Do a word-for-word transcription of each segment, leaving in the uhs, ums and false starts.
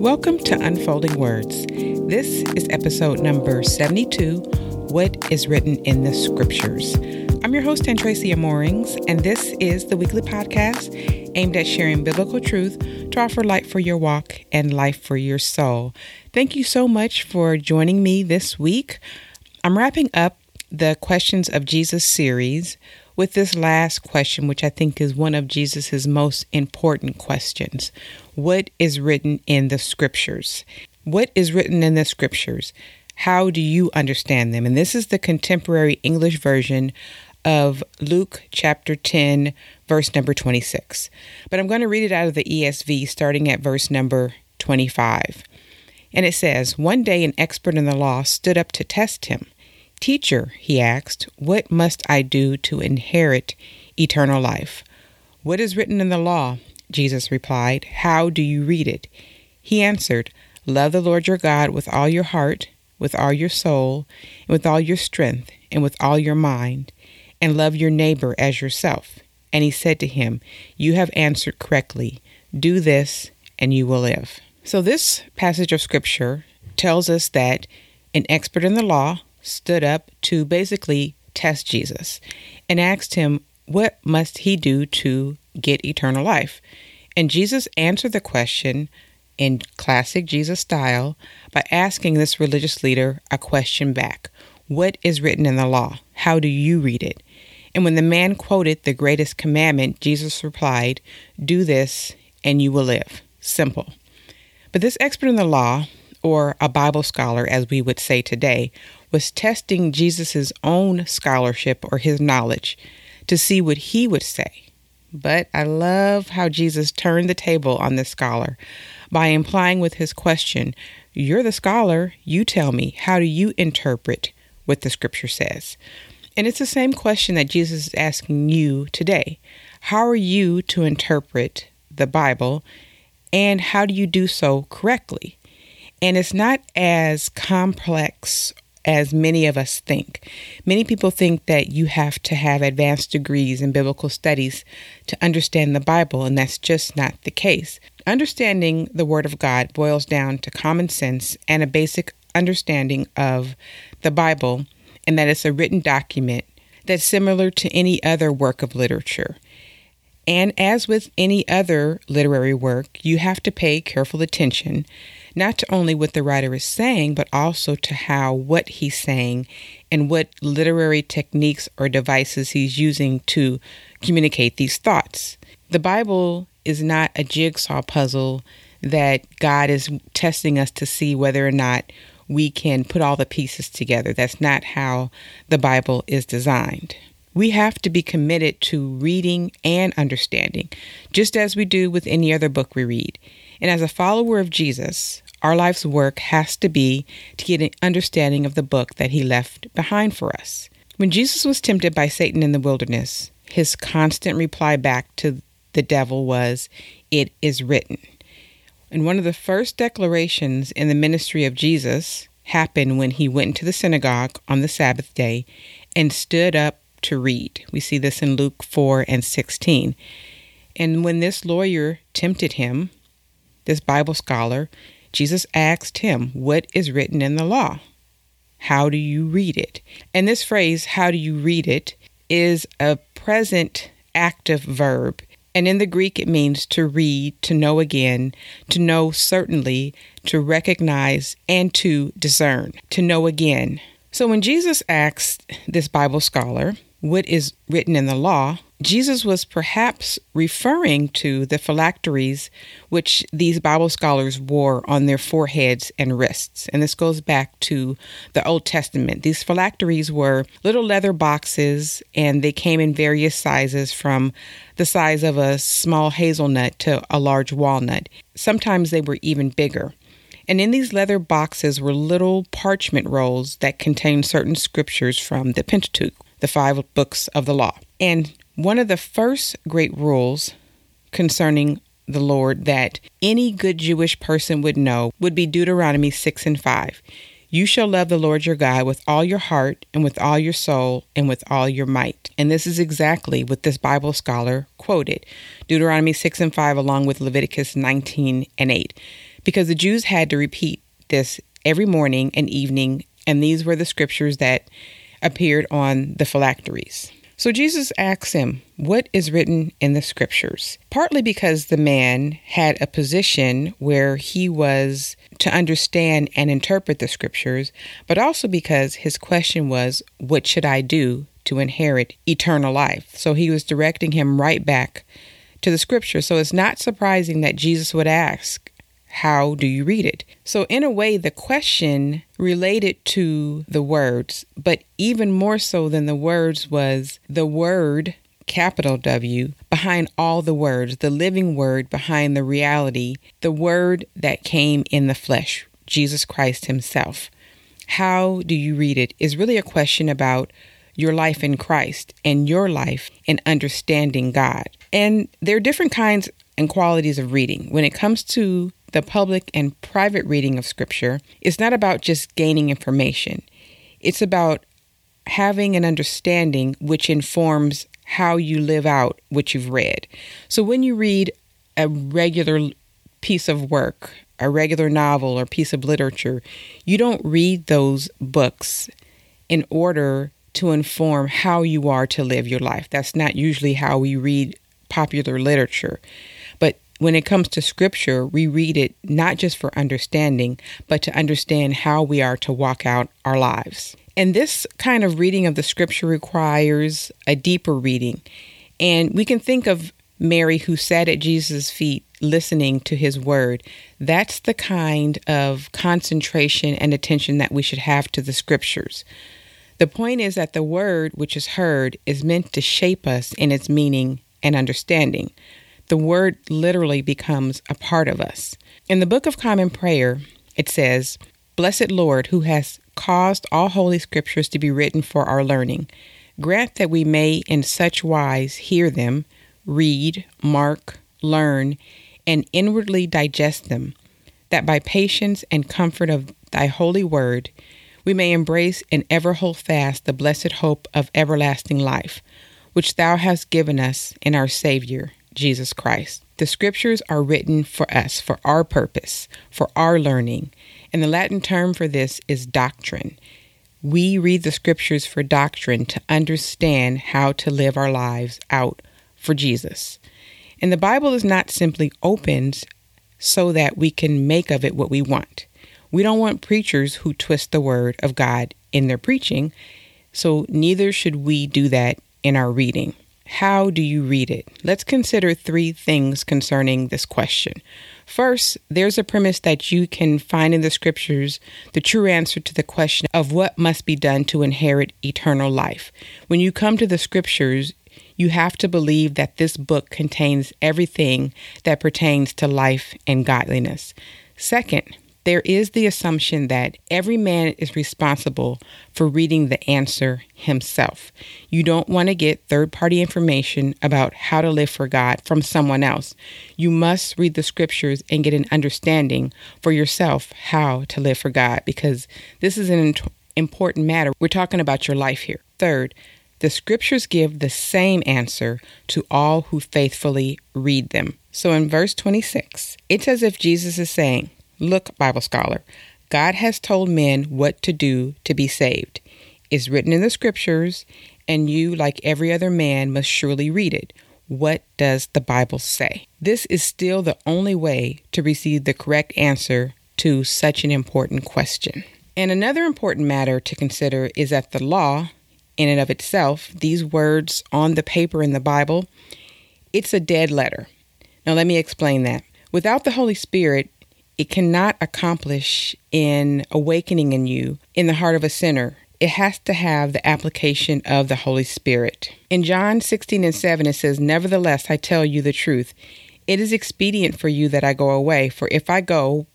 Welcome to Unfolding Words. This is episode number seventy-two, What is Written in the Scriptures. I'm your host, Tracy Amorings, and this is the weekly podcast aimed at sharing biblical truth to offer light for your walk and life for your soul. Thank you so much for joining me this week. I'm wrapping up the Questions of Jesus series with this last question, which I think is one of Jesus's most important questions. What is written in the scriptures? What is written in the scriptures? How do you understand them? And this is the contemporary English version of Luke chapter ten, verse number twenty-six. But I'm going to read it out of the E S V, starting at verse number twenty-five. And it says, "One day an expert in the law stood up to test him. 'Teacher,' he asked, 'what must I do to inherit eternal life?' 'What is written in the law?' Jesus replied. 'How do you read it?' He answered, 'Love the Lord your God with all your heart, with all your soul, and with all your strength, and with all your mind, and love your neighbor as yourself.' And he said to him, 'You have answered correctly. Do this, and you will live.'" So this passage of scripture tells us that an expert in the law stood up to basically test Jesus and asked him, what must he do to get eternal life? And Jesus answered the question in classic Jesus style by asking this religious leader a question back. What is written in the law? How do you read it? And when the man quoted the greatest commandment, Jesus replied, "Do this and you will live." Simple. But this expert in the law, or a Bible scholar, as we would say today, was testing Jesus's own scholarship or his knowledge to see what he would say. But I love how Jesus turned the table on this scholar by implying with his question, "You're the scholar, you tell me, how do you interpret what the scripture says?" And it's the same question that Jesus is asking you today. How are you to interpret the Bible, and how do you do so correctly? And it's not as complex as many of us think. Many people think that you have to have advanced degrees in biblical studies to understand the Bible, and that's just not the case. Understanding the Word of God boils down to common sense and a basic understanding of the Bible, and that it's a written document that's similar to any other work of literature. And as with any other literary work, you have to pay careful attention, not to only what the writer is saying, but also to how what he's saying and what literary techniques or devices he's using to communicate these thoughts. The Bible is not a jigsaw puzzle that God is testing us to see whether or not we can put all the pieces together. That's not how the Bible is designed. We have to be committed to reading and understanding, just as we do with any other book we read. And as a follower of Jesus, our life's work has to be to get an understanding of the book that he left behind for us. When Jesus was tempted by Satan in the wilderness, his constant reply back to the devil was, "It is written." And one of the first declarations in the ministry of Jesus happened when he went into the synagogue on the Sabbath day and stood up to read. We see this in Luke four and sixteen. And when this lawyer tempted him, this Bible scholar, Jesus asked him, "What is written in the law? How do you read it?" And this phrase, "how do you read it," is a present active verb. And in the Greek, it means to read, to know again, to know certainly, to recognize, and to discern, to know again. So when Jesus asked this Bible scholar, "What is written in the law?" Jesus was perhaps referring to the phylacteries which these Bible scholars wore on their foreheads and wrists. And this goes back to the Old Testament. These phylacteries were little leather boxes, and they came in various sizes, from the size of a small hazelnut to a large walnut. Sometimes they were even bigger. And in these leather boxes were little parchment rolls that contained certain scriptures from the Pentateuch, the five books of the law. And one of the first great rules concerning the Lord that any good Jewish person would know would be Deuteronomy six and five. "You shall love the Lord your God with all your heart and with all your soul and with all your might." And this is exactly what this Bible scholar quoted, Deuteronomy six and five, along with Leviticus nineteen and eight. because the Jews had to repeat this every morning and evening, and these were the scriptures that appeared on the phylacteries. So Jesus asks him, what is written in the scriptures? Partly because the man had a position where he was to understand and interpret the scriptures, but also because his question was, what should I do to inherit eternal life? So he was directing him right back to the scripture. So it's not surprising that Jesus would ask, how do you read it? So in a way, the question related to the words, but even more so than the words was the word, capital W, behind all the words, the living word behind the reality, the word that came in the flesh, Jesus Christ himself. How do you read it is really a question about your life in Christ and your life in understanding God. And there are different kinds and qualities of reading. When it comes to the public and private reading of Scripture, it's not about just gaining information. It's about having an understanding which informs how you live out what you've read. So when you read a regular piece of work, a regular novel or piece of literature, you don't read those books in order to inform how you are to live your life. That's not usually how we read popular literature. But when it comes to Scripture, we read it not just for understanding, but to understand how we are to walk out our lives. And this kind of reading of the Scripture requires a deeper reading. And we can think of Mary, who sat at Jesus' feet listening to his word. That's the kind of concentration and attention that we should have to the Scriptures. The point is that the word which is heard is meant to shape us in its meaning and understanding. The word literally becomes a part of us. In the Book of Common Prayer, it says, "Blessed Lord, who has caused all holy scriptures to be written for our learning, grant that we may in such wise hear them, read, mark, learn, and inwardly digest them, that by patience and comfort of thy holy word, we may embrace and ever hold fast the blessed hope of everlasting life, which thou hast given us in our Savior, Jesus Christ." The scriptures are written for us, for our purpose, for our learning. And the Latin term for this is doctrine. We read the scriptures for doctrine, to understand how to live our lives out for Jesus. And the Bible is not simply opened so that we can make of it what we want. We don't want preachers who twist the word of God in their preaching, so neither should we do that in our reading. How do you read it? Let's consider three things concerning this question. First, there's a premise that you can find in the scriptures, the true answer to the question of what must be done to inherit eternal life. When you come to the scriptures, you have to believe that this book contains everything that pertains to life and godliness. Second, there is the assumption that every man is responsible for reading the answer himself. You don't want to get third-party information about how to live for God from someone else. You must read the scriptures and get an understanding for yourself how to live for God, because this is an important matter. We're talking about your life here. Third, the scriptures give the same answer to all who faithfully read them. So in verse twenty-six, it's as if Jesus is saying, "Look, Bible scholar, God has told men what to do to be saved. It's written in the scriptures, and you, like every other man, must surely read it. What does the Bible say?" This is still the only way to receive the correct answer to such an important question. And another important matter to consider is that the law, in and of itself, these words on the paper in the Bible, it's a dead letter. Now, let me explain that. Without the Holy Spirit, it cannot accomplish in awakening in you, in the heart of a sinner. It has to have the application of the Holy Spirit. In John sixteen and seven, it says, "Nevertheless, I tell you the truth. It is expedient for you that I go away. For if I go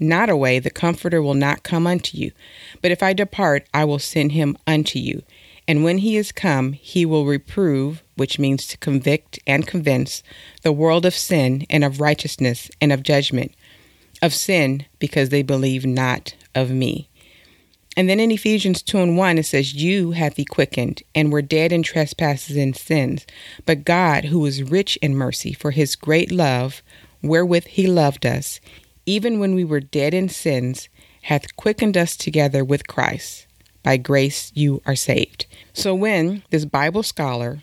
not away, the Comforter will not come unto you. But if I depart, I will send him unto you. And when he is come, he will reprove," which means to convict and convince, "the world of sin and of righteousness and of judgment. Of sin, because they believe not of me." And then in Ephesians two and one, it says, "You hath he quickened, and were dead in trespasses and sins. But God, who is rich in mercy, for his great love, wherewith he loved us, even when we were dead in sins, hath quickened us together with Christ. By grace you are saved. So when this Bible scholar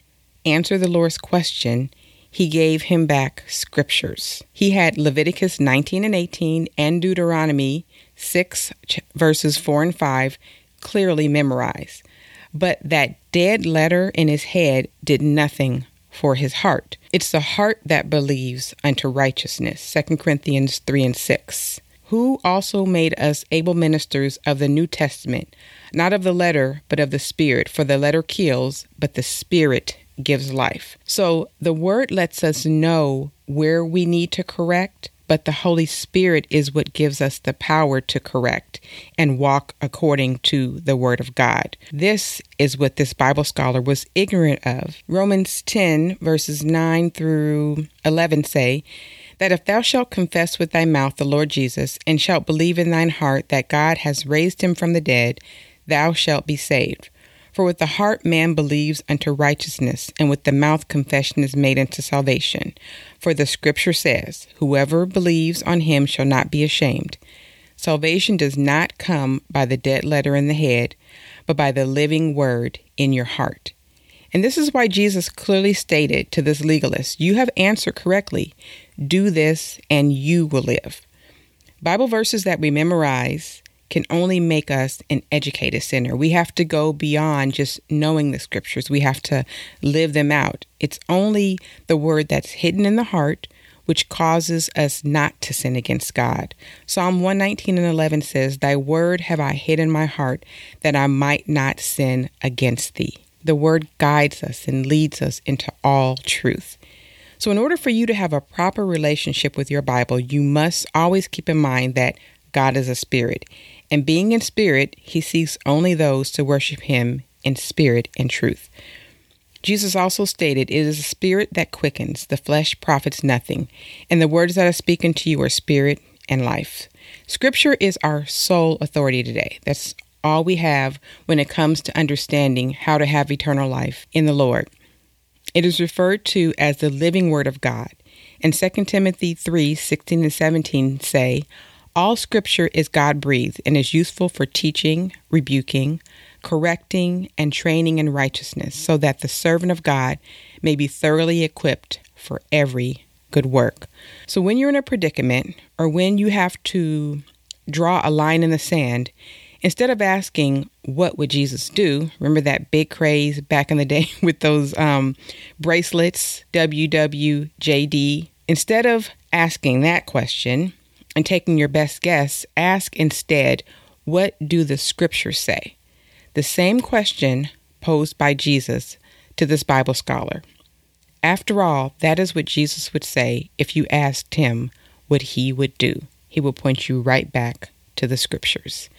answered the Lord's question, he gave him back scriptures. He had Leviticus nineteen and eighteen and Deuteronomy six, verses four and five clearly memorized. But that dead letter in his head did nothing for his heart. It's the heart that believes unto righteousness, Second Corinthians three and six. Who also made us able ministers of the New Testament, not of the letter, but of the Spirit. For the letter kills, but the Spirit gives life. So the Word lets us know where we need to correct, but the Holy Spirit is what gives us the power to correct and walk according to the Word of God. This is what this Bible scholar was ignorant of. Romans ten, verses nine through eleven say, that if thou shalt confess with thy mouth the Lord Jesus, and shalt believe in thine heart that God has raised him from the dead, thou shalt be saved. For with the heart man believes unto righteousness, and with the mouth confession is made unto salvation. For the scripture says, whoever believes on him shall not be ashamed. Salvation does not come by the dead letter in the head, but by the living word in your heart. And this is why Jesus clearly stated to this legalist, you have answered correctly. Do this and you will live. Bible verses that we memorize can only make us an educated sinner. We have to go beyond just knowing the scriptures. We have to live them out. It's only the word that's hidden in the heart, which causes us not to sin against God. Psalm one nineteen and eleven says, thy word have I hid in my heart that I might not sin against thee. The word guides us and leads us into all truth. So in order for you to have a proper relationship with your Bible, you must always keep in mind that God is a spirit. And being in spirit, he seeks only those to worship him in spirit and truth. Jesus also stated, it is a spirit that quickens, the flesh profits nothing. And the words that I speak unto you are spirit and life. Scripture is our sole authority today. That's all we have when it comes to understanding how to have eternal life in the Lord. It is referred to as the living word of God. And Second Timothy three sixteen and seventeen say, all scripture is God-breathed and is useful for teaching, rebuking, correcting, and training in righteousness, so that the servant of God may be thoroughly equipped for every good work. So when you're in a predicament or when you have to draw a line in the sand, instead of asking, what would Jesus do? Remember that big craze back in the day with those um, bracelets, W W J D? Instead of asking that question and taking your best guess, ask instead, what do the scriptures say? The same question posed by Jesus to this Bible scholar. After all, that is what Jesus would say if you asked him what he would do. He will point you right back to the scriptures.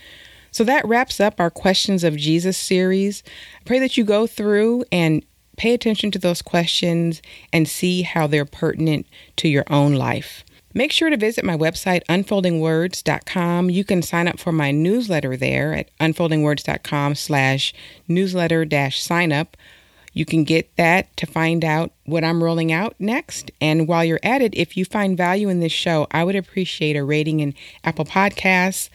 So that wraps up our Questions of Jesus series. I pray that you go through and pay attention to those questions and see how they're pertinent to your own life. Make sure to visit my website, Unfolding Words dot com. You can sign up for my newsletter there at Unfolding Words dot com slash newsletter dash sign up. You can get that to find out what I'm rolling out next. And while you're at it, if you find value in this show, I would appreciate a rating in Apple Podcasts.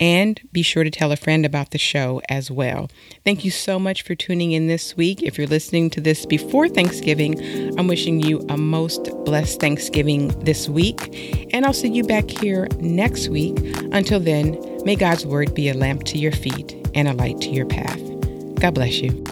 And be sure to tell a friend about the show as well. Thank you so much for tuning in this week. If you're listening to this before Thanksgiving, I'm wishing you a most blessed Thanksgiving this week. And I'll see you back here next week. Until then, may God's word be a lamp to your feet and a light to your path. God bless you.